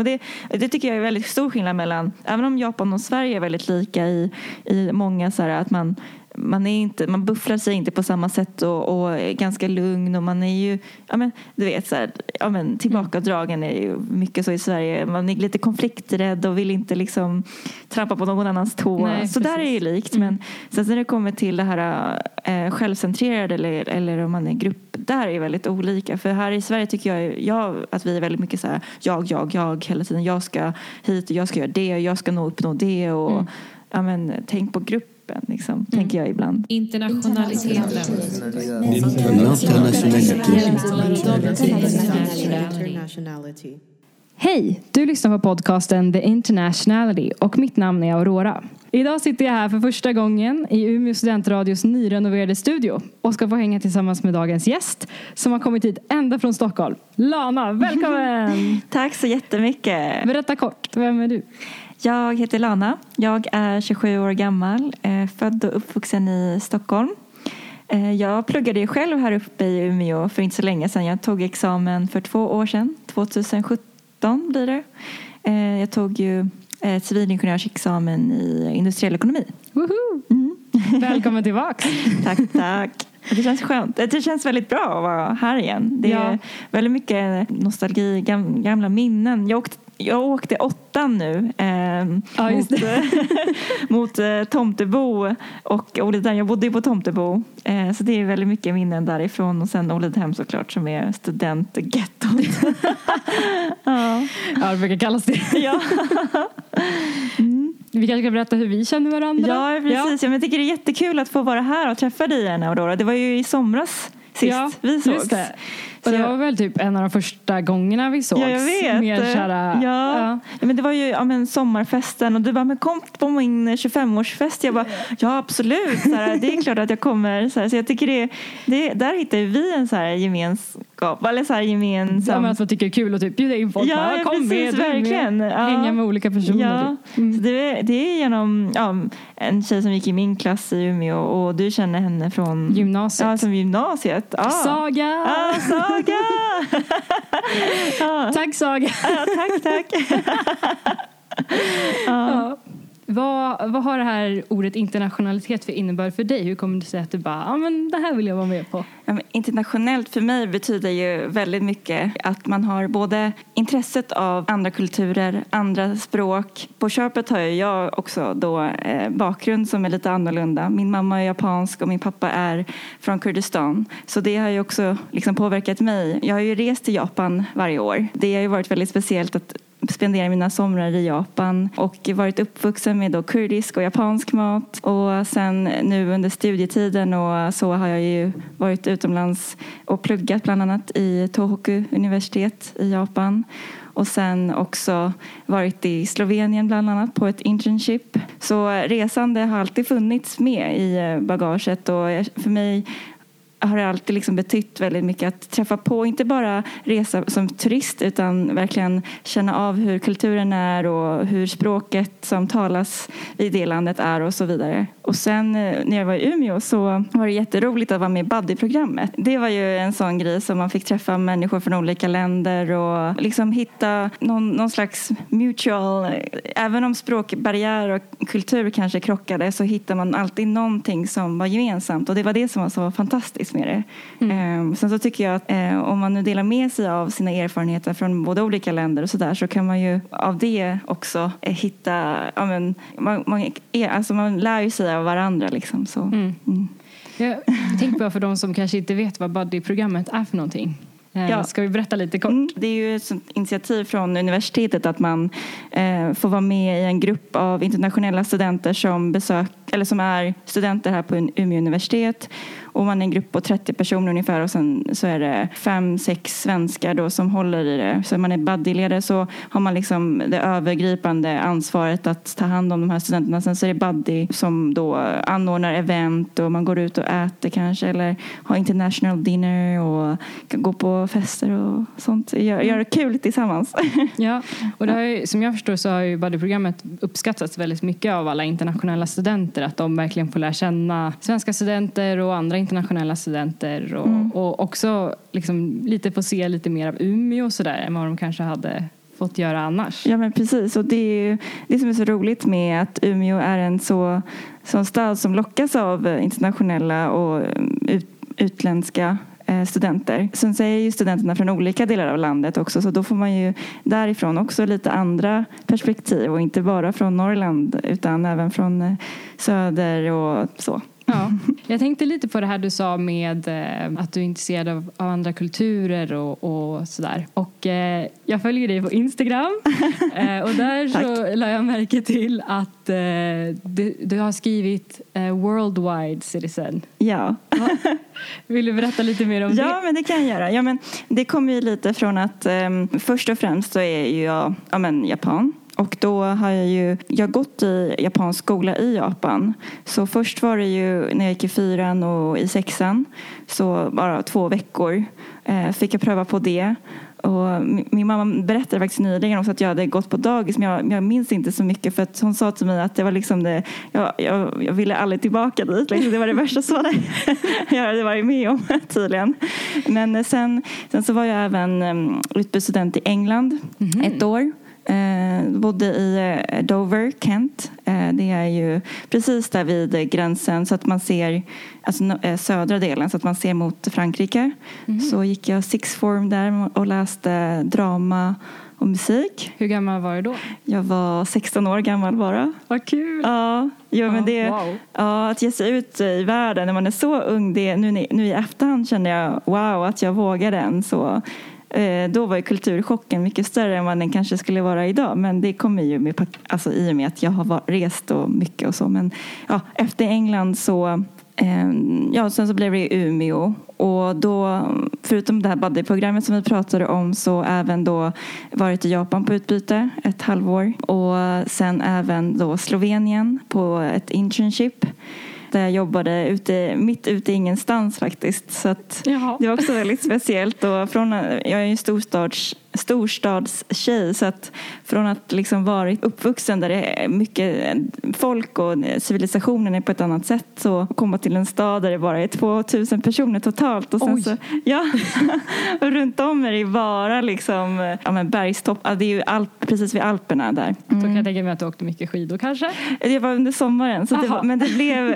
Och det tycker jag är väldigt stor skillnad mellan, även om Japan och Sverige är väldigt lika i många så här, att man bufflar sig inte på samma sätt och är ganska lugn, och man är ju tillbakadragen är ju mycket så i Sverige. Man är lite konflikträdd och vill inte liksom trampa på någon annans tå. Nej, så precis. Där är ju likt, men sen när det kommer till det här självcentrerade eller om man är grupp, där är väldigt olika. För här i Sverige tycker jag att vi är väldigt mycket så här jag hela tiden, jag ska hit och jag ska göra det och jag ska nå uppnå det och tänk på grupp liksom, tänker jag ibland. Internationalitet. Hej, du lyssnar på podcasten The Internationality och mitt namn är Aurora. Idag sitter jag här för första gången i Umeå Studentradios nyrenoverade studio och ska få hänga tillsammans med dagens gäst som har kommit hit ända från Stockholm. Lana, välkommen! Tack så jättemycket. Berätta kort, vem är du? Jag heter Lana, jag är 27 år gammal, född och uppvuxen i Stockholm. Jag pluggade själv här uppe i Umeå för inte så länge sedan. Jag tog examen för 2 år sedan, 2017 blir det. Jag tog ju civilingenjörsexamen i industriell ekonomi. Woohoo! Välkommen tillbaka! Tack! Det känns skönt. Det känns väldigt bra att vara här igen. Det är väldigt mycket nostalgi, gamla minnen. Jag åkte 8 nu mot Tomtebo och Olidhem. Jag bodde ju på Tomtebo. Så det är väldigt mycket minnen därifrån. Och sen Olidhem såklart, som är studentgettot. Ja, det brukar kallas det. Ja. Vi kanske ska berätta hur vi känner varandra. Ja, precis. Ja. Men jag tycker det är jättekul att få vara här och träffa dig igen, Aurora. Det var ju i somras sist vi sågs. Just det. Och det var väl typ en av de första gångerna vi sågs. Ja, jag vet. Men det var ju sommarfesten. Och du bara, men kom på min 25-årsfest. Jag bara, ja absolut. Såhär, det är klart att jag kommer. Så jag tycker det där hittar vi en så här gemenskap. Eller så här gemensam. Ja, men att man tycker det är kul att typ bjuda in folk. Ja, bara, kom precis, med, verkligen. Med. Hänga med olika personer. Ja. Så det är genom en tjej som gick i min klass i Umeå. Och du känner henne från gymnasiet. Ja, som gymnasiet. Ja. Saga! Saga! Tack Saga. Tack. Vad har det här ordet internationalitet för innebär för dig? Hur kommer du säga att du bara, det här vill jag vara med på? Ja, men internationellt för mig betyder ju väldigt mycket att man har både intresset av andra kulturer, andra språk. På köpet har jag också då bakgrund som är lite annorlunda. Min mamma är japansk och min pappa är från Kurdistan. Så det har ju också liksom påverkat mig. Jag har ju rest till Japan varje år. Det har ju varit väldigt speciellt att spenderar mina somrar i Japan och varit uppvuxen med då kurdisk och japansk mat, och sen nu under studietiden och så har jag ju varit utomlands och pluggat bland annat i Tohoku universitet i Japan, och sen också varit i Slovenien bland annat på ett internship. Så resande har alltid funnits med i bagaget, och för mig har det alltid liksom betytt väldigt mycket att träffa på, inte bara resa som turist utan verkligen känna av hur kulturen är och hur språket som talas i det landet är och så vidare. Och sen när jag var i Umeå så var det jätteroligt att vara med i Buddy-programmet. Det var ju en sån grej som man fick träffa människor från olika länder och liksom hitta någon slags mutual, även om språkbarriär och kultur kanske krockade, så hittar man alltid någonting som var gemensamt, och det var det som var så fantastiskt med det. Sen så tycker jag att om man nu delar med sig av sina erfarenheter från både olika länder och sådär, så kan man ju av det också hitta, man lär ju sig av varandra liksom. Så. Jag tänkte bara för de som kanske inte vet vad Buddy-programmet är för någonting. Ska vi berätta lite kort? Det är ju ett initiativ från universitetet att man får vara med i en grupp av internationella studenter som är studenter här på Umeå universitet. Och man är en grupp på 30 personer ungefär, och sen så är det 5-6 svenskar då som håller i det. Så man är buddy-ledare, så har man liksom det övergripande ansvaret att ta hand om de här studenterna. Sen så är det buddy som då anordnar event, och man går ut och äter kanske, eller har international dinner och kan gå på fester och sånt. Gör det kul tillsammans. Ja, och det har ju, som jag förstår, så har ju buddy-programmet uppskattats väldigt mycket av alla internationella studenter, att de verkligen får lära känna svenska studenter och andra internationella studenter och också liksom lite få se lite mer av Umeå och sådär än vad de kanske hade fått göra annars. Ja, men precis. Och det är ju det som är så roligt med att Umeå är en sån stad som lockas av internationella och utländska studenter. Sen säger ju studenterna från olika delar av landet också, så då får man ju därifrån också lite andra perspektiv, och inte bara från Norrland utan även från söder och så. Ja. Jag tänkte lite på det här du sa med att du är intresserad av andra kulturer och sådär. Och jag följer dig på Instagram och där så la jag märke till att du har skrivit worldwide citizen. Ja. Vill du berätta lite mer om det? Ja, men det kan jag göra. Ja, men det kommer ju lite från att först och främst så är ju jag japan. Och då har jag gått i japansk skola i Japan. Så först var det ju när jag gick i 4:an och i 6:an. Så bara 2 veckor fick jag pröva på det. Och min mamma berättade faktiskt nyligen också att jag hade gått på dagis. Men jag minns inte så mycket, för att hon sa till mig att det var liksom det. Jag ville aldrig tillbaka dit. Liksom. Det var det värsta så det jag hade varit med om tydligen. Men sen så var jag även utbytesstudent i England ett år. Bodde i Dover, Kent. Det är ju precis där vid gränsen, så att man ser alltså, södra delen, så att man ser mot Frankrike. Så gick jag sixth form där och läste drama och musik. Hur gammal var du då? Jag var 16 år gammal bara. Vad kul! Ja, men det, wow. Ja, att ge sig ut i världen när man är så ung, det, nu i efterhand känner jag wow att jag vågade än så. Då var ju kulturchocken mycket större än vad den kanske skulle vara idag. Men det kommer ju med, alltså, i och med att jag har rest och mycket och så. Men ja, efter England så... sen så blev det Umeå. Och då, förutom det här Buddy-programmet som vi pratade om, så även då varit i Japan på utbyte ett halvår. Och sen även då Slovenien på ett internship. Där jag jobbade mitt ute i ingenstans faktiskt. Så att det var också väldigt speciellt. Och jag är ju en storstadstjej. Så att från att liksom varit uppvuxen där det är mycket folk och civilisationen är på ett annat sätt. Så komma till en stad där det bara är 2000 personer totalt. Och sen så, och runt om är det bara liksom, bergstopp. Det är ju precis vid Alperna där. Då kan jag tänka mig att du åkte mycket skidor kanske? Det var under sommaren. Så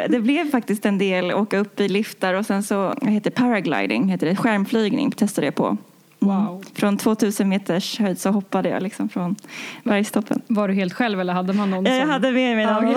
det blev faktiskt en del åka upp i liftar. Och sen så paragliding, skärmflygning testade jag på. Wow. Från 2000 meters höjd så hoppade jag liksom från bergstoppen. Var du helt själv eller hade man någon? Jag hade med mig någon.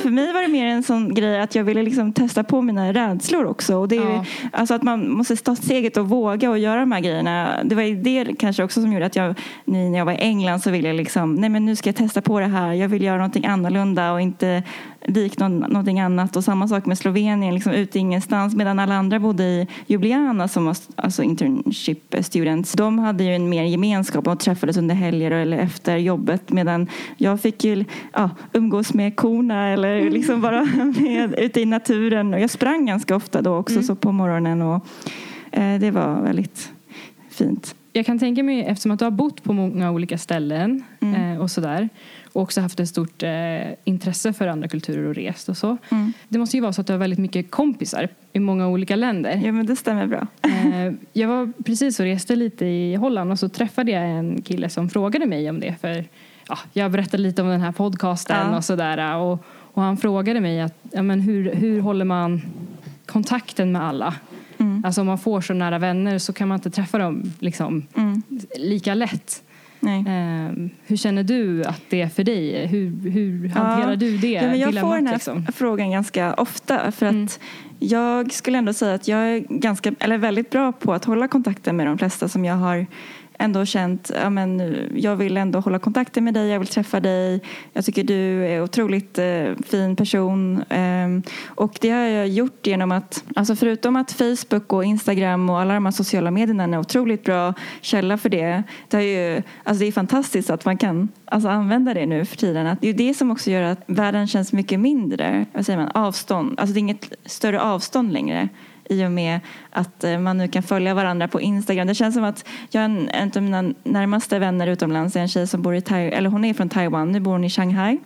För mig var det mer en sån grej att jag ville liksom testa på mina rädslor också. Och det är ju, alltså att man måste ta steget och våga och göra de här grejerna. Det var ju det kanske också som gjorde att jag, när jag var i England, så ville jag liksom, nej men nu ska jag testa på det här. Jag vill göra någonting annorlunda och inte lik någonting annat. Och samma sak med Slovenien, liksom ute ingenstans, medan alla andra bodde i Ljubljana som var alltså internship students. De hade ju en mer gemenskap och träffades under helger eller efter jobbet, medan jag fick ju umgås med korna eller liksom bara med, ute i naturen. Och jag sprang ganska ofta då också så på morgonen, och det var väldigt fint. Jag kan tänka mig, eftersom att du har bott på många olika ställen och sådär, och också haft ett stort intresse för andra kulturer och rest och så. Det måste ju vara så att du har väldigt mycket kompisar i många olika länder. Ja, men det stämmer bra. Jag var precis och reste lite i Holland, och så träffade jag en kille som frågade mig om det. För jag berättade lite om den här podcasten och sådär. Och han frågade mig att hur håller man kontakten med alla? Alltså om man får så nära vänner så kan man inte träffa dem liksom lika lätt. Nej. Hur känner du att det är för dig? Hur hanterar du det? Ja, men jag får den här frågan ganska ofta, för att jag skulle ändå säga att jag är väldigt bra på att hålla kontakten med de flesta som jag har ändå känt, jag vill ändå hålla kontakten med dig, jag vill träffa dig, jag tycker du är otroligt fin person, och det har jag gjort genom att, alltså förutom att Facebook och Instagram och alla de här sociala medierna är otroligt bra källa för det, det är fantastiskt att man kan använda det nu för tiden, att det är det som också gör att världen känns mycket mindre, avstånd, det är inget större avstånd längre. I och med att man nu kan följa varandra på Instagram. Det känns som att jag, en av mina närmaste vänner utomlands är en tjej som bor hon är från Taiwan. Nu bor hon i Shanghai.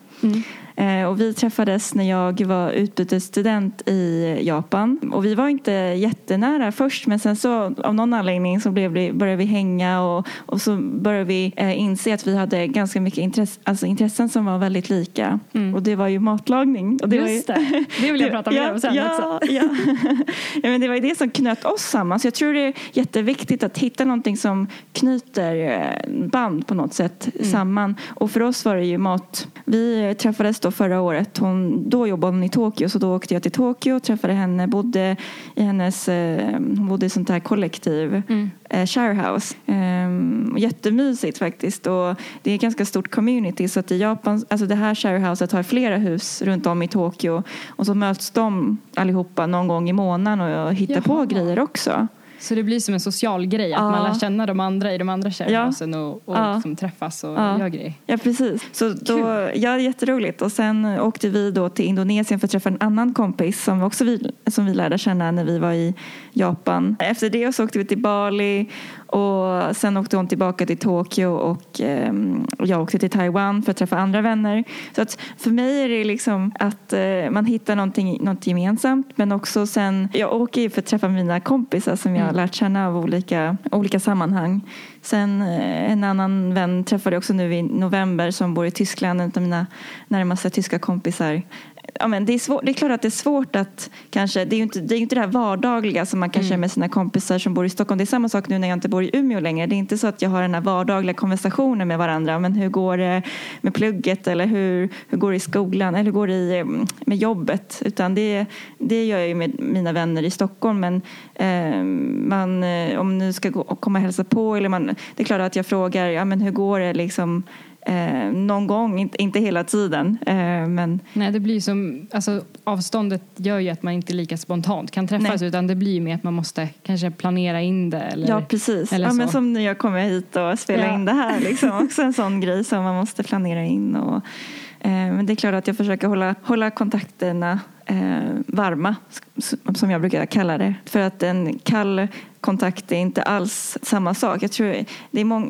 Och vi träffades när jag var utbytesstudent i Japan. Och vi var inte jättenära först, men sen så av någon anledning så började vi hänga och så började vi inse att vi hade ganska mycket intressen som var väldigt lika. Mm. Och det var ju matlagning. Och det just var ju... det, det vill jag prata mer om sen också. Ja, men det var ju det som knöt oss samman. Så jag tror det är jätteviktigt att hitta någonting som knyter band på något sätt samman. Och för oss var det ju mat. Vi träffades då förra året. Då jobbade hon i Tokyo, så då åkte jag till Tokyo och träffade henne. Hon bodde i sånt här kollektiv, sharehouse. Jättemysigt faktiskt. Och det är ett ganska stort community, så att i Japan, alltså det här sharehouset har flera hus runt om i Tokyo. Och så möts de allihopa någon gång i månaden och hittar på grejer också. Så det blir som en social grej att man lär känna de andra i de andra kärnhusen och liksom träffas och gör grejer. Ja, precis. Så då, det är jätteroligt. Och sen åkte vi då till Indonesien för att träffa en annan kompis som vi lärde känna när vi var i Japan. Efter det så åkte vi till Bali och sen åkte hon tillbaka till Tokyo och jag åkte till Taiwan för att träffa andra vänner. Så att för mig är det liksom att man hittar något gemensamt, men också sen, jag åker ju för att träffa mina kompisar som jag har lärt känna av olika sammanhang. Sen en annan vän träffade jag också nu i november som bor i Tyskland, en av mina närmaste tyska kompisar. Ja, men det är klart att det är svårt att kanske, det är ju inte det här vardagliga som man kanske är med sina kompisar som bor i Stockholm. Det är samma sak nu när jag inte bor i Umeå längre. Det är inte så att jag har den här vardagliga konversationen med varandra. Men hur går det med plugget, eller hur går det i skolan, eller hur går det med jobbet? Utan det gör jag ju med mina vänner i Stockholm. Men om nu ska komma och hälsa på, eller det är klart att jag frågar, ja, men hur går det liksom? Någon gång, inte hela tiden, men... Nej, det blir som, alltså, avståndet gör ju att man inte lika spontant kan träffas, utan det blir mer att man måste kanske planera in det eller, ja, precis, eller ja, så. Men som när jag kommer hit och spelar in det här liksom, också en sån grej som man måste planera in och, men det är klart att jag försöker hålla kontakterna varma, som jag brukar kalla det, för att en kall kontakt är inte alls samma sak. Jag tror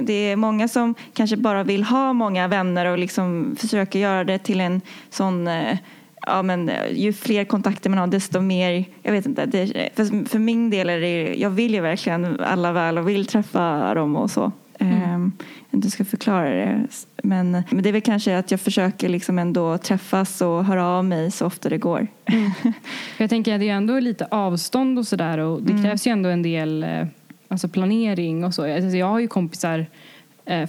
det är många som kanske bara vill ha många vänner och liksom försöker göra det till en sån, ja, men ju fler kontakter man har desto mer, jag vet inte, för min del är det, jag vill ju verkligen alla väl och vill träffa dem och så. Du ska förklara det, men det är väl kanske att jag försöker liksom ändå träffas och höra av mig så ofta det går. Jag tänker att det är ändå lite avstånd och sådär, och det krävs ju ändå en del, alltså, planering och så. Jag har ju kompisar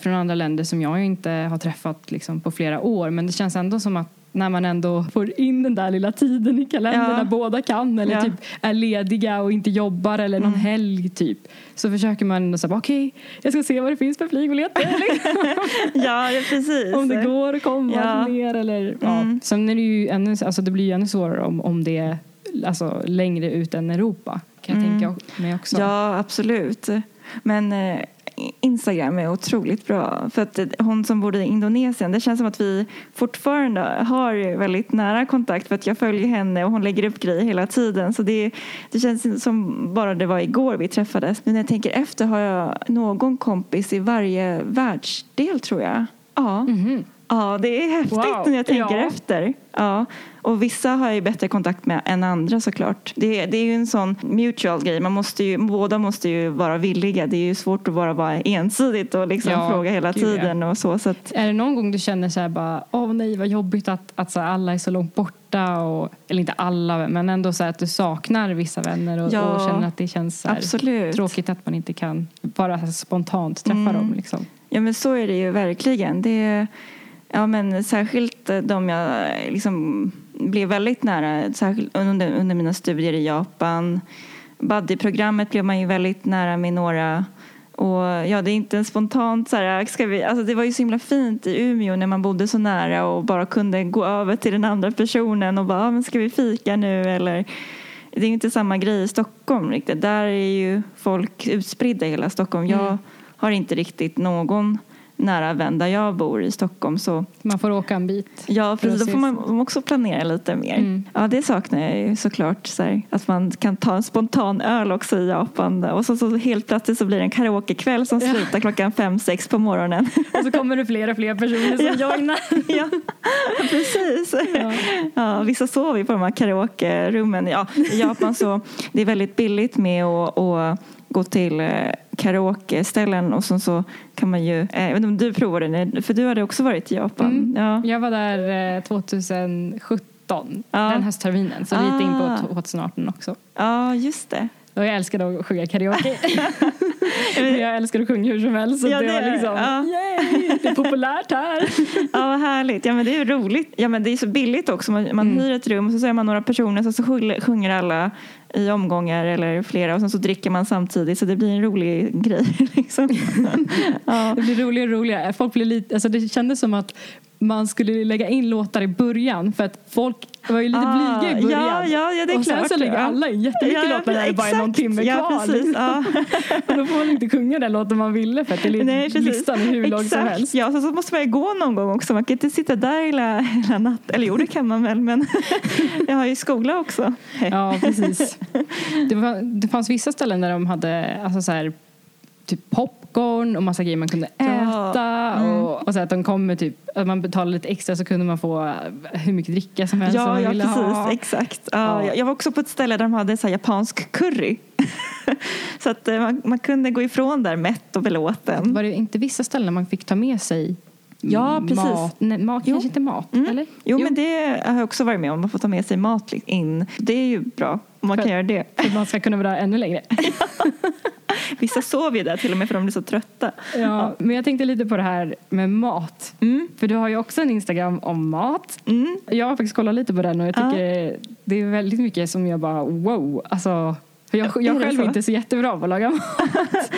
från andra länder som jag inte har träffat liksom på flera år, men det känns ändå som att när man ändå får in den där lilla tiden i kalendern där båda kan, eller typ är lediga och inte jobbar, eller någon helg typ, så försöker man säga okej, jag ska se vad det finns för flygbiljetter. Ja, precis. Om det går att komma ner eller Sen är det ju ännu, alltså det blir ju ännu svårare om det är, alltså, längre ut än Europa, kan jag tänka mig också. Ja, absolut. Men Instagram är otroligt bra, för att hon som bor i Indonesien, det känns som att vi fortfarande har väldigt nära kontakt, för att jag följer henne och hon lägger upp grejer hela tiden, så det känns som bara det var igår vi träffades. Men när jag tänker efter har jag någon kompis i varje världsdel, tror jag. Ja. Mm-hmm. Ja, det är häftigt när jag tänker efter. Ja. Och vissa har ju bättre kontakt med än andra, såklart. Det är ju en sån mutual grej. Man måste ju, båda måste ju vara villiga. Det är ju svårt att vara ensidigt och liksom fråga hela tiden. Och så att... Är det någon gång du känner så här bara, nej vad jobbigt att så här, alla är så långt borta, och, eller inte alla, men ändå så här att du saknar vissa vänner och känner att det känns så här, tråkigt att man inte kan bara spontant träffa dem liksom. Ja, men så är det ju verkligen. Ja, men särskilt de jag liksom blev väldigt nära, särskilt under mina studier i Japan. Buddy-programmet blev man ju väldigt nära med några. Och det är inte en spontant så här, alltså det var ju så himla fint i Umeå när man bodde så nära och bara kunde gå över till den andra personen och bara, men ska vi fika nu, eller... Det är ju inte samma grej i Stockholm riktigt. Där är ju folk utspridda i hela Stockholm. Jag har inte riktigt någon nära vän där jag bor i Stockholm. Så man får åka en bit. Ja, precis. Då får man också planera lite mer. Mm. Ja, det saknar jag ju såklart. Så här, att man kan ta en spontan öl också i Japan. Och så helt plötsligt så blir det en karaokekväll som slutar klockan 5-6 på morgonen. Och så kommer det fler och fler personer som joinar. Ja, precis. Ja. Ja, vissa sover ju på de här karaokerummen. Ja, i Japan så det är väldigt billigt med att gå till karaoke-ställen och så kan man ju... Jag vet inte om du provade det, för du hade också varit i Japan. Mm. Ja. Jag var där 2017, den höstterminen. Så lite in på 2018 också. Ja, just det. Och jag älskade att sjunga karaoke. Jag älskar att sjunga hur som helst. Så ja, det var liksom, yay, det är populärt här. Ja, vad härligt. Ja, men det är ju roligt. Ja, men det är så billigt också. Man hyr ett rum och så är man några personer. Så sjunger alla i omgångar eller flera. Och sen så dricker man samtidigt. Så det blir en rolig grej. Liksom. Ja. Det blir roligare och roligare. Folk blir lite, alltså det kändes som att man skulle lägga in låtar i början. För att folk var ju lite blyga i början. Ja, det är och klart. Och sen så lägger alla in jättemycket låtar när det bara är någon timme kvar. Precis, ja. Och då får man inte sjunga den låten man ville. För att det är listan hur lång som helst. Ja, så måste man ju gå någon gång också. Man kan inte sitta där hela natten. Eller jo, det kan man väl. Men jag har ju skola också. Ja, precis. Det fanns vissa ställen där de hade... Alltså så här, typ popcorn och massa grejer man kunde äta och så att de kommer typ att man betalade lite extra så kunde man få hur mycket dricka som helst man ville ha. Exakt. Ja. Jag var också på ett ställe där de hade så här japansk curry. Så att man kunde gå ifrån där mätt och belåten. Var det inte vissa ställen man fick ta med sig? Ja, precis. Mat kanske inte mat, eller? Jo, men det har jag också varit med om. Man får ta med sig mat in. Det är ju bra om man kan göra det. För man ska kunna vara där ännu längre. Vissa sov ju där till och med för de blir så trötta. Ja, men jag tänkte lite på det här med mat. Mm. För du har ju också en Instagram om mat. Mm. Jag har faktiskt kollat lite på den och jag tycker det är väldigt mycket som jag bara wow. Alltså... Jag själv är inte så jättebra på att laga mat.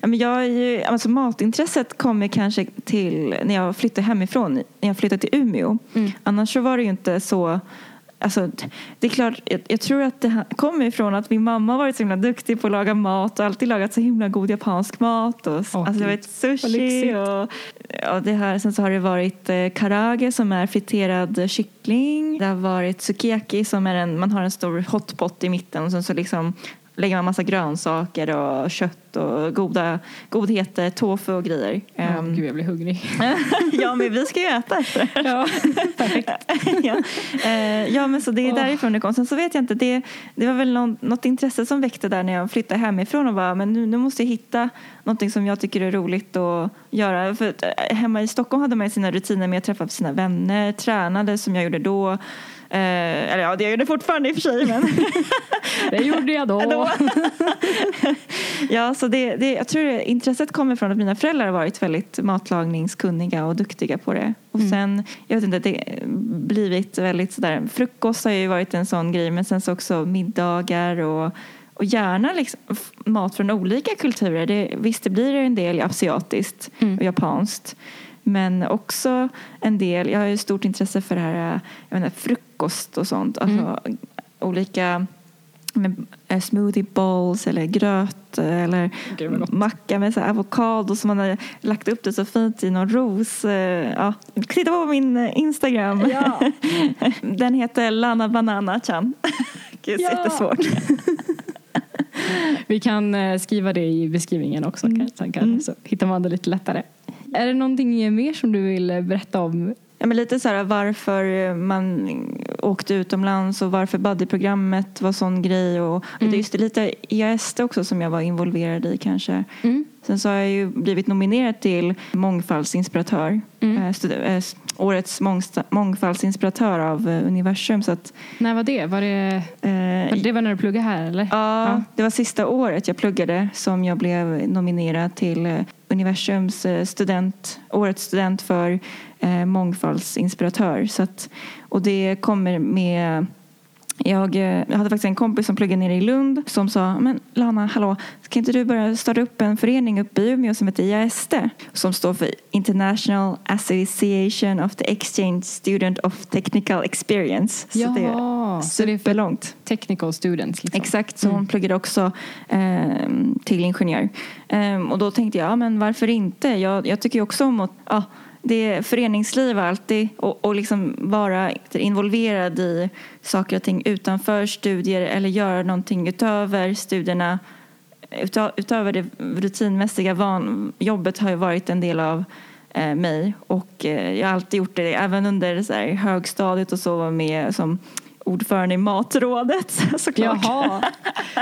Men matintresset kommer kanske till när jag flyttade hemifrån, när jag flyttade till Umeå. Mm. Annars så var det ju inte så... Alltså, det är klart, jag tror att det kommer ifrån att min mamma har varit så himla duktig på att laga mat och alltid lagat så himla god japansk mat. Och, alltså, jag vet sushi och det här. Sen så har det varit karage som är friterad kyckling. Det har varit sukiyaki som är man har en stor hotpot i mitten och sen så liksom lägger man massa grönsaker och kött och godheter, tofu och grejer. Gud, jag blir hungrig. Ja, men vi ska ju äta efter. Ja, perfekt. Ja, men så det är därifrån det kom. Sen så vet jag inte, det var väl något intresse som väckte där när jag flyttade hemifrån och bara, men nu måste jag hitta någonting som jag tycker är roligt att göra. För hemma i Stockholm hade man sina rutiner med att träffa sina vänner, tränade som jag gjorde då. Eller ja, det gjorde jag fortfarande i och för sig, men det gjorde jag då. Ja, så jag tror intresset kommer från att mina föräldrar har varit väldigt matlagningskunniga och duktiga på det. Och sen, jag vet inte, det blivit väldigt sådär, frukost har ju varit en sån grej, men sen så också middagar och gärna liksom mat från olika kulturer. Visst, det blir en del asiatiskt och japanskt. Men också en del, jag har ju stort intresse för det här, jag menar, frukost och sånt. Alltså olika smoothie bowls eller gröt eller macka med så här avokado som man har lagt upp det så fint i någon ros. Ja, titta på min Instagram. Ja. Den heter Lana Banana Chan. Gud, det är jättesvårt. Vi kan skriva det i beskrivningen också så hittar man det lite lättare. Är det någonting mer som du vill berätta om? Ja, men lite så här, varför man åkte utomlands och varför Buddy-programmet var sån grej. Och det är just lite IASTE också som jag var involverad i kanske. Mm. Sen så har jag ju blivit nominerad till mångfaldsinspiratör. Årets mångfaldsinspiratör av universum. Så att, när var det? Var det när du pluggade här? Eller? Ja, det var sista året jag pluggade som jag blev nominerad till universums årets student för mångfaldsinspiratör. Så att, och det kommer med... Jag hade faktiskt en kompis som pluggade nere i Lund som sa, men Lana, hallå, kan inte du börja starta upp en förening uppe i Umeå som heter IASTE, som står för International Association of the Exchange Student of Technical Experience. Så det superlångt. Technical students. Liksom. Exakt, så hon pluggade också till ingenjör. Och då tänkte jag, men varför inte? Jag tycker ju också om att... det föreningsliv alltid och liksom vara involverad i saker och ting utanför studier eller göra någonting utöver studierna, utöver det rutinmässiga jobbet har ju varit en del av mig, och jag har alltid gjort det även under så här, högstadiet och så med som ordförande i matrådet, såklart. Jaha,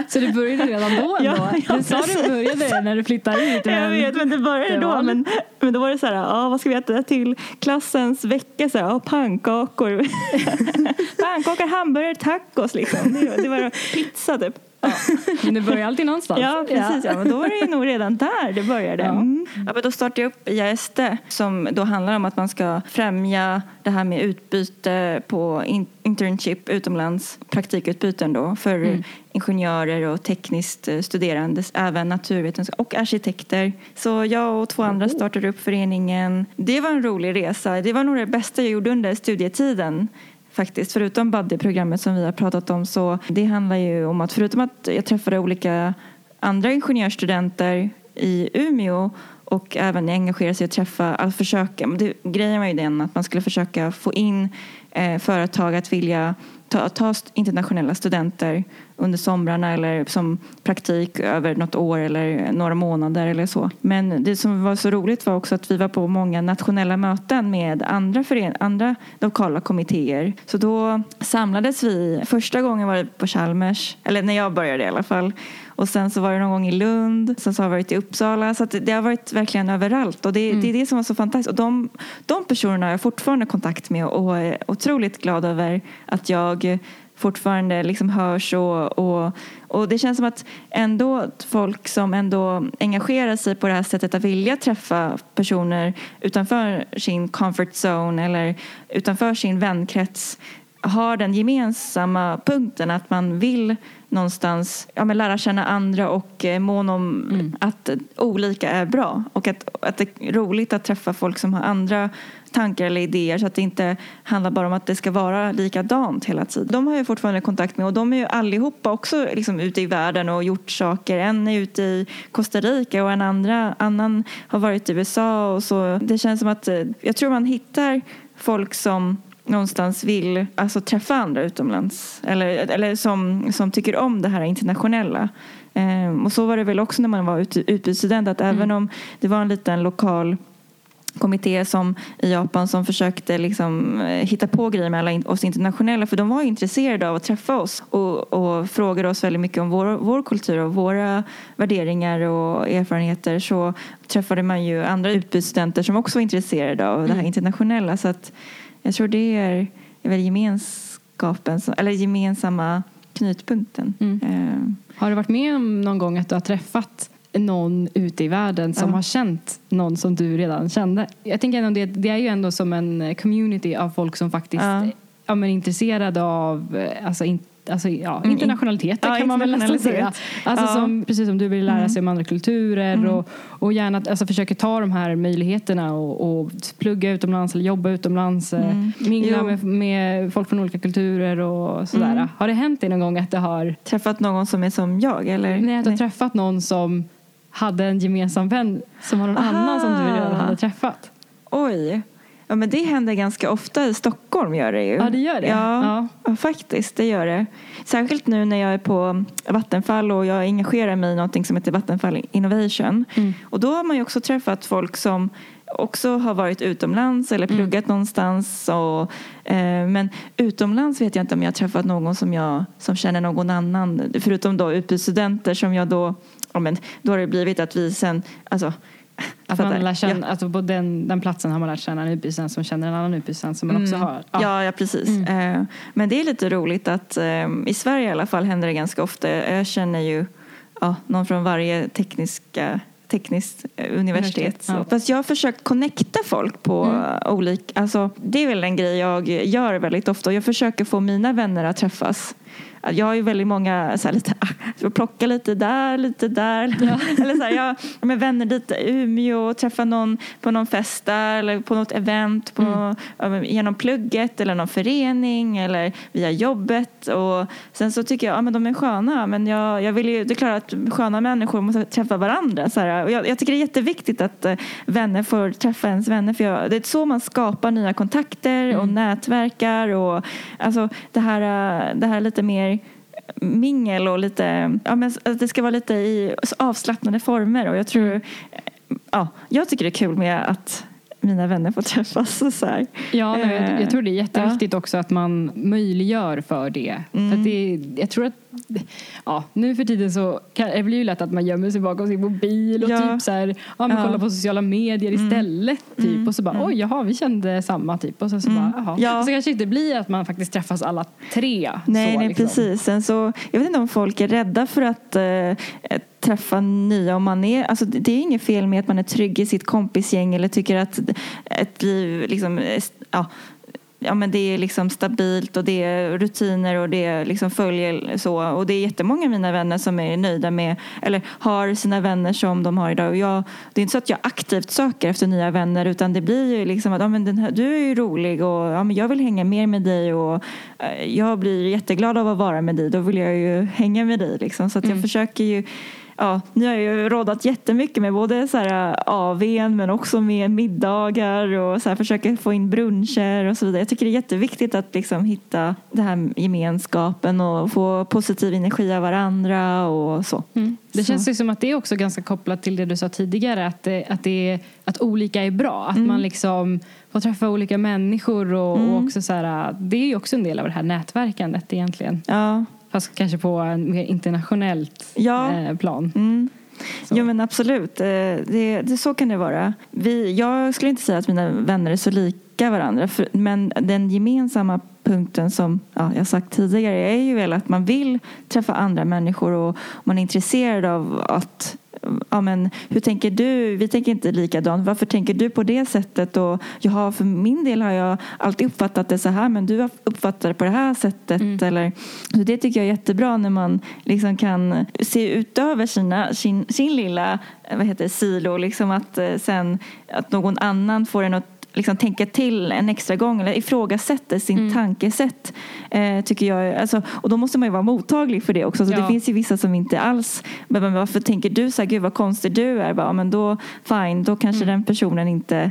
så du började redan då? Ja, du sa precis. Du började när du flyttade hit. Jag vet, men det började det då. Men då var det så här, vad ska vi äta till klassens vecka? Så här, pannkakor. Pannkakor, hamburgare, tacos liksom. Det var pizza typ. Ja. Men det började alltid någonstans. Ja, precis. Ja. Men då var det ju nog redan där det började. Ja. Men då startade jag upp IASTE, som då handlar om att man ska främja det här med utbyte på internship utomlands, praktikutbyten då för ingenjörer och tekniskt studerande, även naturvetenskap och arkitekter. Så jag och två andra startade upp föreningen. Det var en rolig resa. Det var nog det bästa jag gjorde under studietiden. Faktiskt, förutom Buddy-programmet som vi har pratat om, så det handlar ju om att förutom att jag träffade olika andra ingenjörsstudenter i Umeå och även engagerade sig att träffa, att försöka, grejen var ju den att man skulle försöka få in företag att vilja ta internationella studenter under somrarna eller som praktik över något år eller några månader eller så. Men det som var så roligt var också att vi var på många nationella möten med andra lokala kommittéer. Så då samlades vi, första gången var det på Chalmers, eller när jag började i alla fall. Och sen så var det någon gång i Lund, sen så har jag varit i Uppsala. Så att det har varit verkligen överallt. Och det är det som var så fantastiskt. Och de personerna har jag fortfarande kontakt med och är otroligt glad över att jag fortfarande liksom hörs och det känns som att ändå folk som ändå engagerar sig på det här sättet att vilja träffa personer utanför sin comfort zone eller utanför sin vänkrets har den gemensamma punkten att man vill någonstans lära känna andra och mån om att olika är bra och att det är roligt att träffa folk som har andra tankar eller idéer, så att det inte handlar bara om att det ska vara likadant hela tiden. De har jag fortfarande kontakt med och de är ju allihopa också liksom ute i världen och gjort saker. En är ute i Costa Rica och en annan har varit i USA och så. Det känns som att jag tror man hittar folk som någonstans vill alltså träffa andra utomlands eller som tycker om det här internationella. Och så var det väl också när man var utbytesstudent, att även om det var en liten lokal kommitté som i Japan som försökte liksom hitta på grejer med alla oss internationella, för de var intresserade av att träffa oss och frågade oss väldigt mycket om vår kultur och våra värderingar och erfarenheter, så träffade man ju andra utbytesstudenter som också var intresserade av det här internationella, så att jag tror det är väl gemenskapen eller gemensamma knutpunkten. Har du varit med om någon gång att du har träffat någon ute i världen som har känt någon som du redan kände? Jag tänker ändå det är ju ändå som en community av folk som faktiskt är intresserade av internationalitet kan man väl nästan säga. Som, precis som du vill lära sig om andra kulturer och gärna försöker ta de här möjligheterna och plugga utomlands eller jobba utomlands, mingla med folk från olika kulturer och sådär. Har det hänt dig någon gång att du har träffat någon som är som jag? Eller? Nej, att du har träffat någon som hade en gemensam vän som har någon annan som du redan hade träffat. Oj. Ja, men det händer ganska ofta i Stockholm, gör det ju. Ja, det gör det. Ja, faktiskt, det gör det. Särskilt nu när jag är på Vattenfall och jag engagerar mig i någonting som heter Vattenfall Innovation. Och då har man ju också träffat folk som också har varit utomlands eller pluggat någonstans. Men utomlands vet jag inte om jag har träffat någon som känner någon annan. Förutom då utbytesstudenter som jag då... då har det blivit att vi sen... Att man lär känna, att på den platsen har man lärt känna en utbytesstudent som känner en annan utbytesstudent som man också har. Ja, precis. Men det är lite roligt att i Sverige i alla fall händer det ganska ofta. Jag känner ju någon från varje tekniskt universitet. Så. Fast jag har försökt connecta folk på olika... det är väl en grej jag gör väldigt ofta. Jag försöker få mina vänner att träffas. Jag har ju väldigt många så här, lite, jag plockar lite där. Ja. Eller så här, jag med vänner dit till Umeå, träffar någon på någon fest där, eller på något event på, genom plugget eller någon förening eller via jobbet. Och sen så tycker jag, ja men de är sköna, men jag vill ju, det är klart att sköna människor måste träffa varandra så här. Och jag tycker det är jätteviktigt att vänner får träffa ens vänner, för det är så man skapar nya kontakter och nätverkar, och alltså det här lite mer mingel och lite, ja men det ska vara lite i avslappnade former, och jag tror, ja, jag tycker det är kul med att mina vänner får träffas så här. Ja, nej, jag tror det är jätteviktigt också att man möjliggör för det. För att det, jag tror att nu för tiden så det blir ju lätt att man gömmer sig bakom sin mobil och typ så här, man kollar på sociala medier istället typ, och så bara oj, jaha, vi kände samma typ, och sen så bara jaha. Ja. Så kanske inte blir att man faktiskt träffas alla tre. Nej, liksom. Precis. Sen så, jag vet inte om folk är rädda för att träffa nya, om man är, alltså det är inget fel med att man är trygg i sitt kompisgäng eller tycker att ett liv liksom, ja men det är liksom stabilt och det är rutiner och det liksom följer så, och det är jättemånga av mina vänner som är nöjda med eller har sina vänner som de har idag, och det är inte så att jag aktivt söker efter nya vänner, utan det blir ju liksom att ja, men den här, du är ju rolig och ja, men jag vill hänga mer med dig, och jag blir jätteglad av att vara med dig, då vill jag ju hänga med dig liksom, så att jag försöker ju. Ja, nu har jag ju rådat jättemycket med både så här AV:n men också med middagar och så här, försöker få in bruncher och så vidare. Jag tycker det är jätteviktigt att liksom hitta den här gemenskapen och få positiv energi av varandra och så. Mm. Det känns ju som att det är också ganska kopplat till det du sa tidigare, att olika är bra. Att man liksom får träffa olika människor och också så här, det är ju också en del av det här nätverkandet egentligen. Ja. Fast kanske på en mer internationellt plan. Mm. Jo men absolut, det, så kan det vara. Jag skulle inte säga att mina vänner är så lika varandra. Men den gemensamma punkten som jag sagt tidigare är ju väl att man vill träffa andra människor. Och man är intresserad av att, ja men hur tänker du? Vi tänker inte likadant. Varför tänker du på det sättet? Och för min del har jag alltid uppfattat det så här, men du uppfattar det på det här sättet. Eller, så det tycker jag är jättebra när man liksom kan se utöver sin lilla silo. Liksom att någon annan får en att liksom tänka till en extra gång eller ifrågasätter sin tankesätt, tycker jag, alltså, och då måste man ju vara mottaglig för det också, så det finns ju vissa som inte alls, men varför tänker du så här, gud vad konstig du är, bara, men då fine, då kanske den personen inte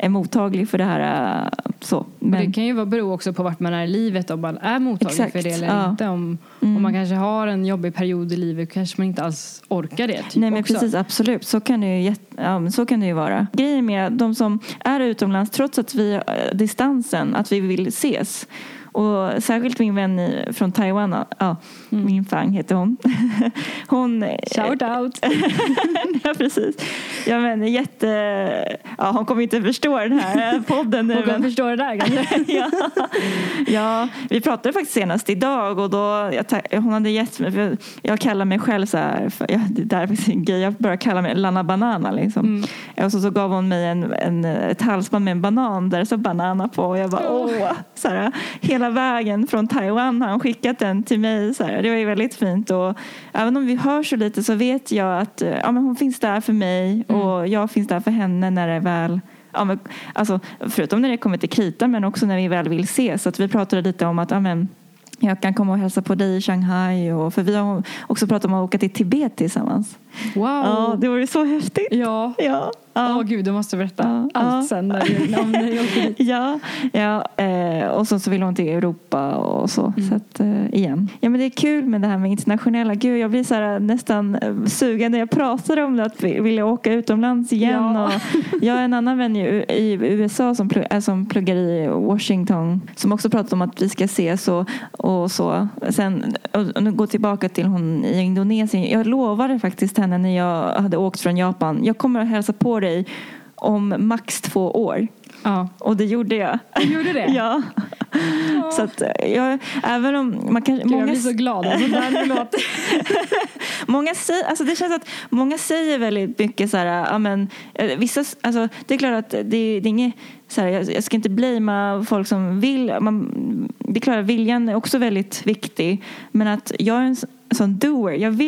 är mottaglig för det här så. Men det kan ju bero också på vart man är i livet, om man är mottaglig för det eller inte, om man kanske har en jobbig period i livet, kanske man inte alls orkar det typ. Nej men också. Precis, absolut, så kan det ju vara. Grejen med de som är utomlands, trots att vi distansen, att vi vill ses. Och särskilt min vän från Taiwan, min Fang heter hon. Shout out. Ja, precis. Ja men hon kommer inte förstå den här podden nu. Hon kommer förstå det där kanske. Ja, vi pratade faktiskt senast idag, och då hon hade gett mig, för jag kallar mig själv så här, det där är faktiskt en grej, jag börjar kalla mig Lana Banana liksom. Och så gav hon mig ett halsband med en banan där så banana på, och jag bara så här, hela vägen från Taiwan har han skickat den till mig så här. Det var ju väldigt fint, och även om vi hör så lite så vet jag att men hon finns där för mig och jag finns där för henne när det är väl, alltså förutom när det kommer till krita, men också när vi väl vill ses. Så att vi pratade lite om att jag kan komma och hälsa på dig i Shanghai, och för vi har också pratat om att åka till Tibet tillsammans. Wow. Ja, det var ju så häftigt. Ja. Gud, du måste berätta allt sen när jag åker dit. Och så vill hon till Europa och så. Så att, igen. Ja, men det är kul med det här med internationella. Gud, jag blir så här nästan sugen när jag pratar om det, att vilja åka utomlands igen. Ja. Och jag är en annan vän i USA som pluggar i Washington, som också pratar om att vi ska ses och så. Sen, och nu går tillbaka till hon i Indonesien. Jag lovade faktiskt henne när jag hade åkt från Japan, jag kommer att hälsa på dig om max 2 år. Ja. Och det gjorde jag. Du gjorde det? Ja. Så att jag, även om man kan, många blir så glad alltså, många säger, alltså det känns att många säger väldigt mycket så här, ja men vissa, alltså det är klart att det är inget så här, jag ska inte blima folk som vill, det är klart att viljan är också väldigt viktig, men att jag är en sån doer, jag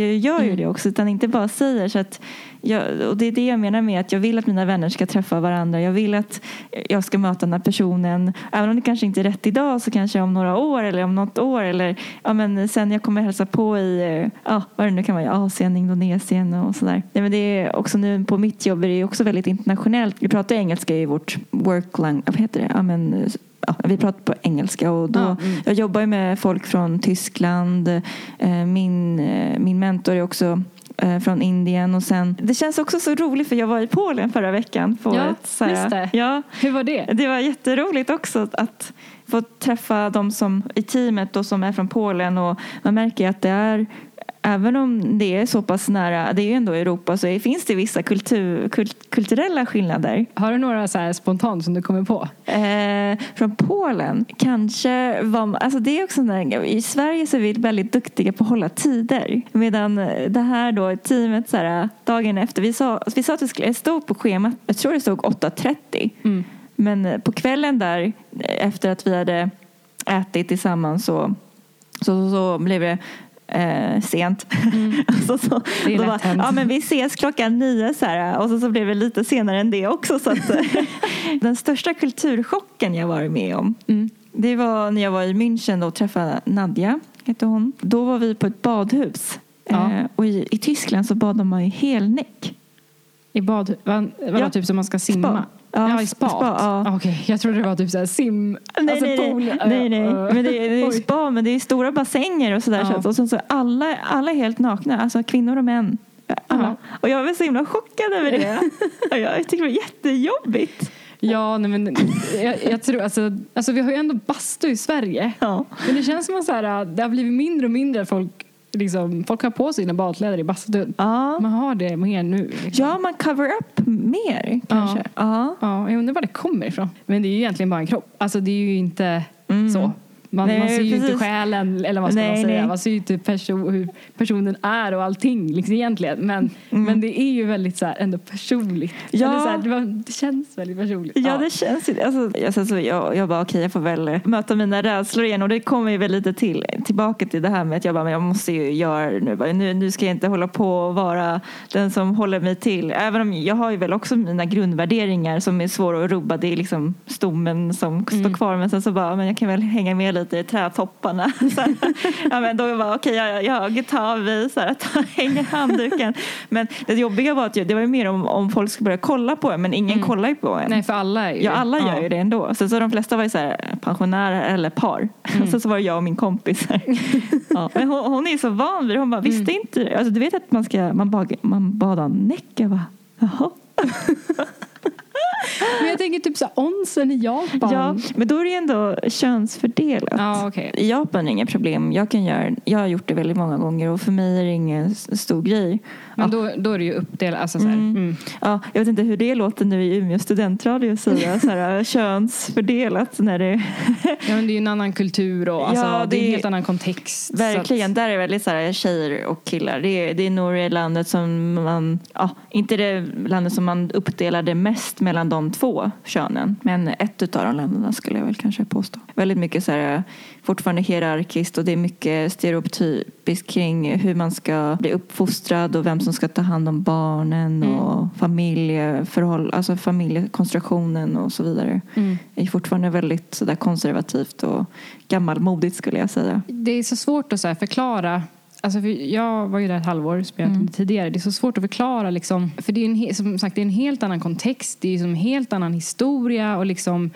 gör ju det också, utan inte bara säger. Så att och det är det jag menar med att jag vill att mina vänner ska träffa varandra, jag vill att jag ska möta den här personen, även om det kanske inte är rätt idag, så kanske om några år eller om något år, eller ja, men sen jag kommer hälsa på i vad det nu kan vara, i Asien, Indonesien och sådär. Ja, men det är också nu på mitt jobb, det är också väldigt internationellt, vi pratar engelska i vårt work language, heter det, ja men vi pratar på engelska, och då jag jobbar ju med folk från Tyskland, min mentor är också från Indien, och sen det känns också så roligt för jag var i Polen förra veckan på hur var det? Det var jätteroligt också att få träffa de som i teamet då, som är från Polen, och man märker att det är, även om det är så pass nära, det är ju ändå Europa, så finns det vissa kulturella skillnader. Har du några så här spontant som du kommer på? Från Polen kanske var, alltså det är också där, i Sverige så är vi väldigt duktiga på att hålla tider, medan det här då teamet så här, dagen efter, vi sa att det skulle stå på schemat, jag tror det stod 8:30. Men på kvällen där, efter att vi hade ätit tillsammans, så blev det sent. Så då bara, ja men vi ses 9:00 så här, och så blev det lite senare än det också, så att den största kulturchocken jag varit med om, det var när jag var i München och träffade Nadja, heter hon. Då var vi på ett badhus, och i Tyskland så badar man ju helnäck i bad, vad typ som man ska simma. Spa. Ja, i spa. Okej, jag trodde det var typ så här sim, pool. Nej. Men det är spa, men det är stora bassänger och sådär, så och sen så alla är helt nakna, alltså kvinnor och män. Alla. Och jag var så himla chockad över det. Jag tycker det var jättejobbigt. Ja, nej, men jag tror alltså vi har ju ändå bastu i Sverige. Ja. Men det känns som att så här, det har blivit mindre och mindre folk har på sina badkläder i bastun. Ja. Man har det mer nu. Liksom. Ja, man cover up mer kanske. Ja, jag undrar var det kommer ifrån. Men det är ju egentligen bara en kropp. Alltså det är ju inte så. Man ser ju inte själen, eller vad ska man säga. Man ser ju inte hur personen är och allting liksom, egentligen. Men det är ju väldigt så här, ändå personligt. Ja. Eller så här, det känns väldigt personligt. Ja, det känns ju. Alltså, jag bara okej, jag får väl möta mina rädslor igen. Och det kommer ju väl lite tillbaka till det här med att jag måste ju göra det nu. Nu ska jag inte hålla på och vara den som håller mig till. Även om jag har ju väl också mina grundvärderingar som är svåra att rubba. Det är liksom stommen som står kvar. Men sen så bara, men jag kan väl hänga med lite i trätopparna. Ja, men då var jag tar vi så här, att hänga handduken. Men det jobbiga var att det var ju mer om folk skulle börja kolla på en, men ingen kollar ju på en. Nej, för alla är ju. Ja, alla gör ju det ändå. Så de flesta var ju så här, pensionärer eller par. Så var jag och min kompis. Men hon är så van vid det. Hon bara, visste inte. Alltså, du vet att man badar näcka, va? Jaha. Men jag tänker typ så onsen i Japan. Ja, men då är det ändå könsfördelat. Ja, okay. I Japan är inget problem. Jag har gjort det väldigt många gånger, och för mig är det ingen stor grej. Men då är det ju uppdelat. Alltså, ja, jag vet inte hur det låter nu i Umeå Studentradios så här könsfördelat. När det... Ja, men det är ju en annan kultur och alltså, det är en helt annan kontext. Verkligen, där är det väldigt så här, tjejer och killar. Det är nog det landet som man... Ja, inte det landet som man uppdelade mest mellan de två könen. Men ett utav de länderna skulle jag väl kanske påstå. Väldigt mycket så här, fortfarande hierarkiskt, och det är mycket stereotypiskt kring hur man ska bli uppfostrad och vem som ska ta hand om barnen och alltså familjekonstruktionen och så vidare. Det är fortfarande väldigt så där konservativt och gammalmodigt, skulle jag säga. Det är så svårt att så här förklara. Alltså för jag var ju där ett halvår som jag tidigare. Det är så svårt att förklara liksom. För det är som sagt, det är en helt annan kontext. Det är en helt annan historia. Och liksom,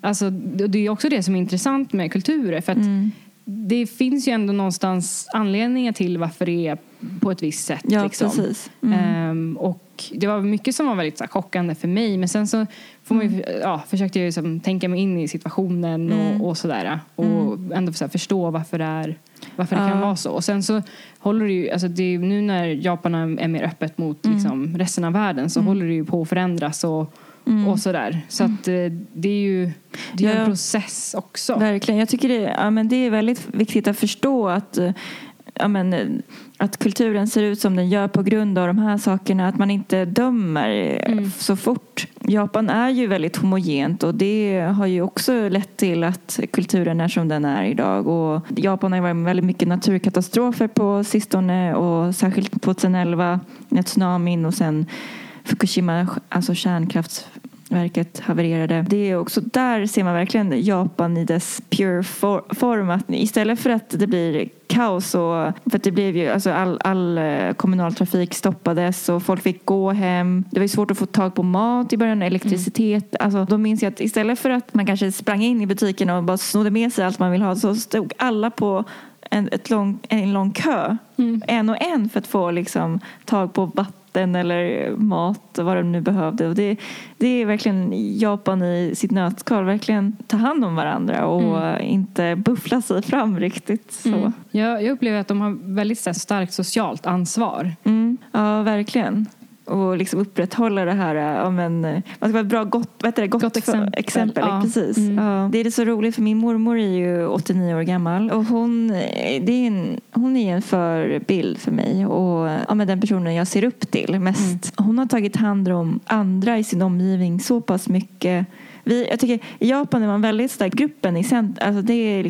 alltså, det är också det som är intressant med kulturer. För att det finns ju ändå någonstans anledningar till varför det är på ett visst sätt. Ja, liksom. Precis. Och det var mycket som var väldigt så här, chockande för mig. Men sen så får man ju, försökte jag liksom, tänka mig in i situationen och sådär. Och ändå så här, förstå varför det kan vara så. Och sen så håller det ju, alltså det är nu när Japan är mer öppet mot liksom resten av världen, så håller det ju på att förändras och sådär. Så att det är ju... Det är en process också. Verkligen. Jag tycker det är väldigt viktigt att förstå att att kulturen ser ut som den gör på grund av de här sakerna. Att man inte dömer så fort. Japan är ju väldigt homogent och det har ju också lett till att kulturen är som den är idag. Och Japan har varit väldigt mycket naturkatastrofer på sistone, och särskilt 2011 när tsunamin och sen Fukushima, alltså kärnkraftverket havererade. Det är också, där ser man verkligen Japan i dess pure form. Att istället för att det blir kaos, och för att det blev ju all kommunaltrafik stoppades och folk fick gå hem. Det var ju svårt att få tag på mat i början, elektricitet. Då minns jag att istället för att man kanske sprang in i butiken och bara snodde med sig allt man vill ha, så stod alla på en lång kö. En och en för att få tag på vatten eller mat och vad de nu behövde. Och det är verkligen Japan i sitt nötskal. Verkligen ta hand om varandra och inte buffla sig fram riktigt. Så. Jag upplever att de har väldigt starkt socialt ansvar. Ja, verkligen. Och upprätthålla det här. Man ska vara ett bra gott exempel. Ja. Precis. Ja. Det är så roligt, för min mormor är ju 89 år gammal. Och hon är en förebild för mig. Och den personen jag ser upp till mest. Hon har tagit hand om andra i sin omgivning så pass mycket. Jag tycker i Japan är man väldigt stark. Gruppen i centrum. Alltså det är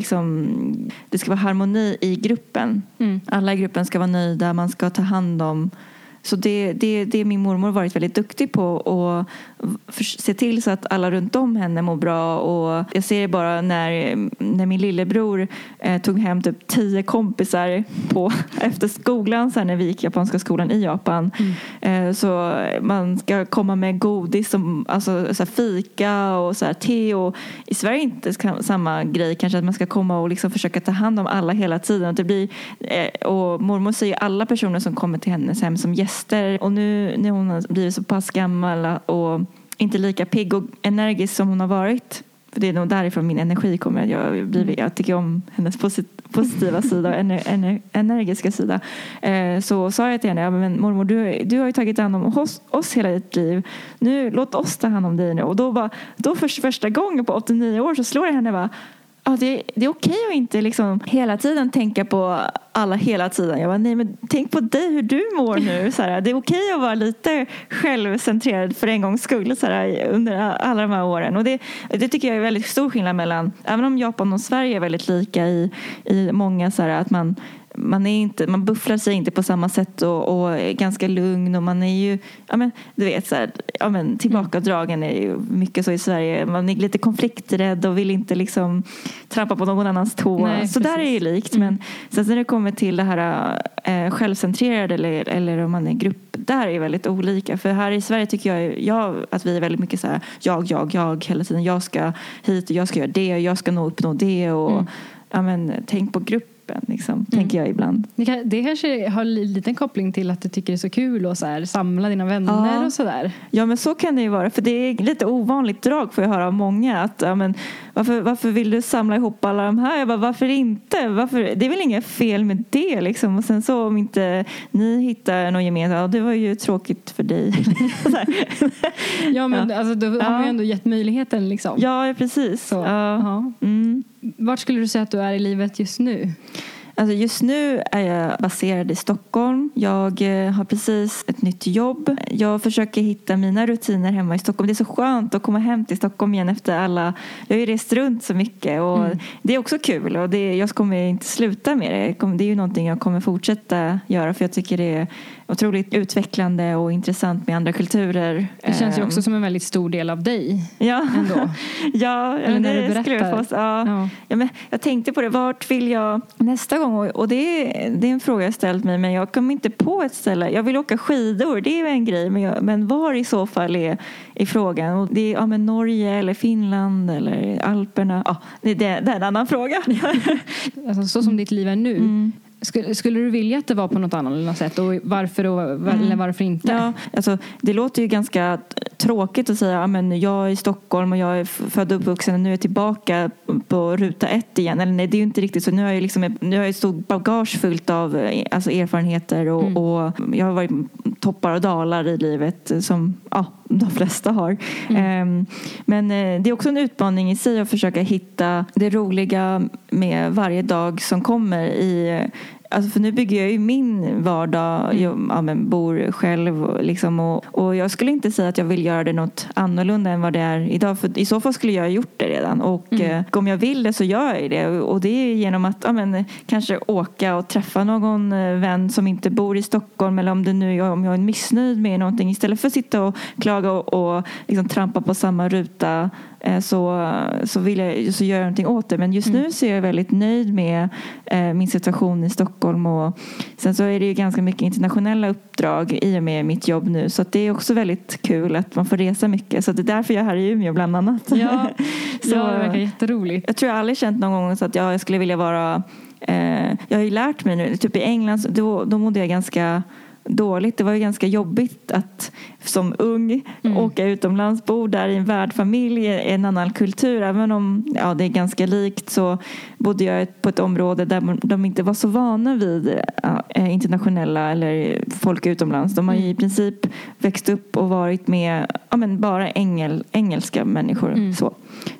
det ska vara harmoni i gruppen. Alla i gruppen ska vara nöjda. Man ska ta hand om. Så det är min mormor varit väldigt duktig på, och se till så att alla runt om henne mår bra. Och jag ser det bara när min lillebror tog hem typ 10 kompisar efter skolan, så här, när vi gick japanska skolan i Japan. Så man ska komma med godis som, så här fika och så här, te. Och i Sverige är inte samma grej kanske, att man ska komma och försöka ta hand om alla hela tiden. Och mormor säger alla personer som kommer till hennes hem som gäster. Och nu när hon har blivit så pass gammal och inte lika pigg och energisk som hon har varit, för det är nog därifrån min energi kommer. Jag tycker om hennes positiva sida och energiska sida. Så sa jag till henne, men mormor, du har ju tagit hand om oss hela ditt liv. Nu låt oss ta hand om dig nu. Och då för första gången på 89 år så slår jag henne bara. Ja, det är okej att inte hela tiden tänka på alla hela tiden. Jag bara, nej men tänk på dig, hur du mår nu. Så här, det är okej att vara lite självcentrerad för en gångs skull så här, under alla de här åren. Och det tycker jag är väldigt stor skillnad mellan, även om Japan och Sverige är väldigt lika i många så här, att man bufflar sig inte på samma sätt och är ganska lugn, och man är ju tillbakadragen är ju mycket så i Sverige. Man är lite konflikträdd och vill inte trampa på någon annans tå. Nej, så precis. Där är ju likt, men sen när det kommer till det här självcentrerade eller om man är grupp, där är väldigt olika. För här i Sverige tycker jag att vi är väldigt mycket så här, jag hela tiden, jag ska hit och jag ska göra det och jag ska uppnå det och tänk på grupp. Tänker jag ibland. Det kanske har en liten koppling till att du tycker det är så kul att så här, samla dina vänner och sådär. Ja, men så kan det ju vara. För det är lite ovanligt drag, får jag höra av många. Att, varför vill du samla ihop alla de här? Jag bara, varför inte? Det är väl inget fel med det. Och sen så om inte ni hittar någon gemensamt. Ja, det var ju tråkigt för dig. Ja, men då har man ju ändå gett möjligheten. Ja, precis. Så. Vart skulle du säga att du är i livet just nu? Alltså just nu är jag baserad i Stockholm. Jag har precis ett nytt jobb. Jag försöker hitta mina rutiner hemma i Stockholm. Det är så skönt att komma hem till Stockholm igen efter alla. Jag har ju rest runt så mycket och det är också kul. Och jag kommer inte sluta med det. Det är ju någonting jag kommer fortsätta göra, för jag tycker det är otroligt utvecklande och intressant med andra kulturer. Det känns ju också som en väldigt stor del av dig. Ja, ändå. Jag tänkte på det. Vart vill jag nästa gång? Och det är en fråga jag ställt mig, men jag kom inte på ett ställe. Jag vill åka skidor, det är ju en grej. Men var i så fall är frågan? Och det är Norge eller Finland eller Alperna. Ja, det är en annan fråga. Så som ditt liv är nu. Skulle du vilja att det var på något annat sätt? Och varför eller varför inte? Ja, det låter ju ganska tråkigt att säga jag är i Stockholm och jag är född och uppvuxen och nu är jag tillbaka på ruta 1 igen. Eller nej, det är ju inte riktigt så. Nu har jag ett stort bagage fullt av erfarenheter och jag har varit toppar och dalar i livet som som de flesta har. Men det är också en utmaning i sig att försöka hitta det roliga med varje dag som kommer i... Alltså för nu bygger jag ju min vardag, jag bor själv liksom, och jag skulle inte säga att jag vill göra det något annorlunda än vad det är idag, för i så fall skulle jag ha gjort det redan, och om jag vill det så gör jag det, och det är genom att kanske åka och träffa någon vän som inte bor i Stockholm, eller om jag är missnöjd med någonting, istället för att sitta och klaga och liksom trampa på samma ruta, så gör jag någonting åt det. Men just nu så är jag väldigt nöjd med min situation i Stockholm, och sen så är det ju ganska mycket internationella uppdrag i och med mitt jobb nu, så att det är också väldigt kul att man får resa mycket, så att det är därför jag är här i Umeå bland annat. Ja, så, ja, det verkar jätteroligt. Jag tror jag aldrig känt någon gång så att jag skulle vilja vara jag har ju lärt mig nu, typ i England då mådde jag ganska dåligt. Det var ju ganska jobbigt att som ung åka utomlands, bo där i en värdfamilj, en annan kultur, även om det är ganska likt, så bodde jag på ett område där de inte var så vana vid internationella eller folk utomlands. De har ju i princip växt upp och varit med bara engelska människor. Så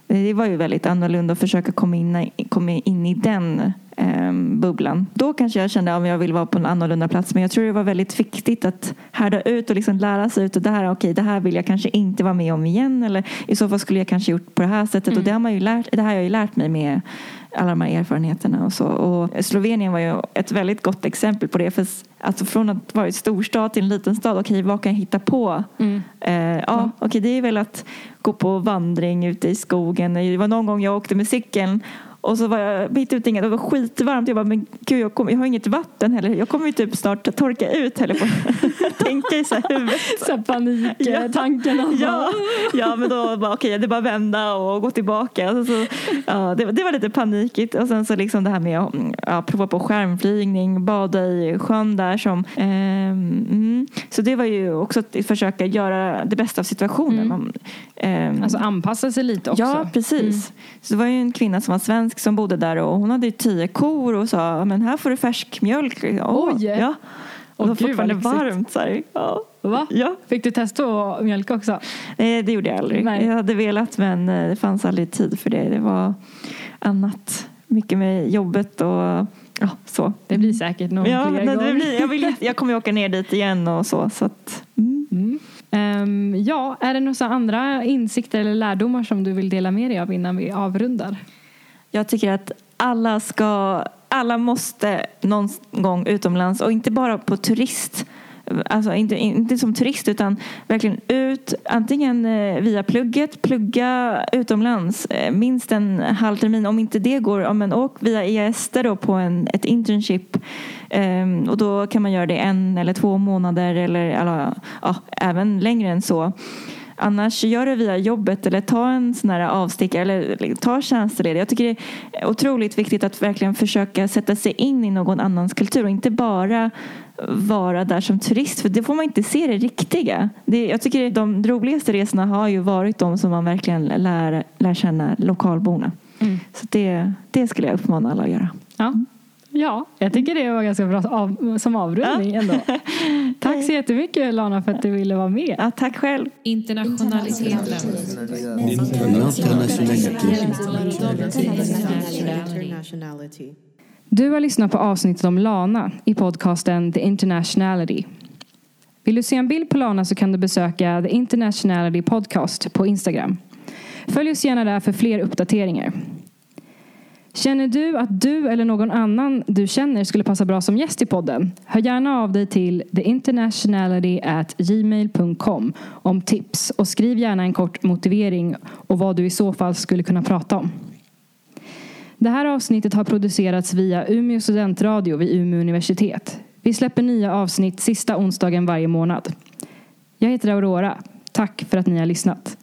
det var ju väldigt annorlunda att försöka komma in i den bubblan. Då kanske jag kände att jag vill vara på en annorlunda plats, men jag tror det var väldigt viktigt att härda ut och liksom lära sig ut, och det här vill jag kanske inte vara med om igen, eller i så fall skulle jag kanske gjort på det här sättet, och det här har jag ju lärt mig med alla de här erfarenheterna och så. Och Slovenien var ju ett väldigt gott exempel på det, för alltså från att vara en storstad till en liten stad, vad kan jag hitta på? Det är väl att gå på vandring ute i skogen. Det var någon gång jag åkte med cykeln, och så var jag mitt ute, det var skitvarmt. Jag bara, men gud, jag har inget vatten heller. Jag kommer ju typ snart torka ut heller på tänka i så här huvudet. Så panik, tankarna. Ja, men då bara det är bara vända och gå tillbaka. Det var lite panikigt. Och sen så liksom det här med att prova på skärmflygning, bada i sjön där. Så det var ju också att försöka göra det bästa av situationen. Alltså anpassa sig lite också. Ja, precis. Så det var ju en kvinna som var svensk som bodde där, och hon hade 10 kor och sa, men här får du färsk mjölk. Ja. Och då var det varmt så här. Ja. Va? Ja. Fick du testa mjölk också? Nej, det gjorde jag aldrig. Nej. Jag hade velat, men det fanns aldrig tid för det. Det var annat. Mycket med jobbet och så. Det blir säkert någon fler gång. Jag kommer åka ner dit igen och så att... är det några andra insikter eller lärdomar som du vill dela med dig av innan vi avrundar? Jag tycker att alla måste någon gång utomlands, och inte bara på turist. Alltså inte som turist, utan verkligen ut, antingen via plugget, plugga utomlands minst en halv termin. Om inte det går, åk via IASTE då på ett internship, och då kan man göra det 1 eller 2 månader, eller även längre än så. Annars gör det via jobbet, eller ta en sån här avstickare, eller ta tjänstledigt. Jag tycker det är otroligt viktigt att verkligen försöka sätta sig in i någon annans kultur, och inte bara vara där som turist, för det får man inte se det riktiga. Jag tycker de roligaste resorna har ju varit de som man verkligen lär känna lokalborna. Så det skulle jag uppmana alla att göra. Ja, jag tycker det var ganska bra som avrundning ändå. Tack så jättemycket, Lana, för att du ville vara med. Ja, tack själv. Internationaliteten. Du har lyssnat på avsnittet om Lana i podcasten The Internationality. Vill du se en bild på Lana så kan du besöka The Internationality Podcast på Instagram. Följ oss gärna där för fler uppdateringar. Känner du att du eller någon annan du känner skulle passa bra som gäst i podden? Hör gärna av dig till theinternationality@gmail.com om tips, och skriv gärna en kort motivering och vad du i så fall skulle kunna prata om. Det här avsnittet har producerats via Umeå Studentradio vid Umeå universitet. Vi släpper nya avsnitt sista onsdagen varje månad. Jag heter Aurora. Tack för att ni har lyssnat.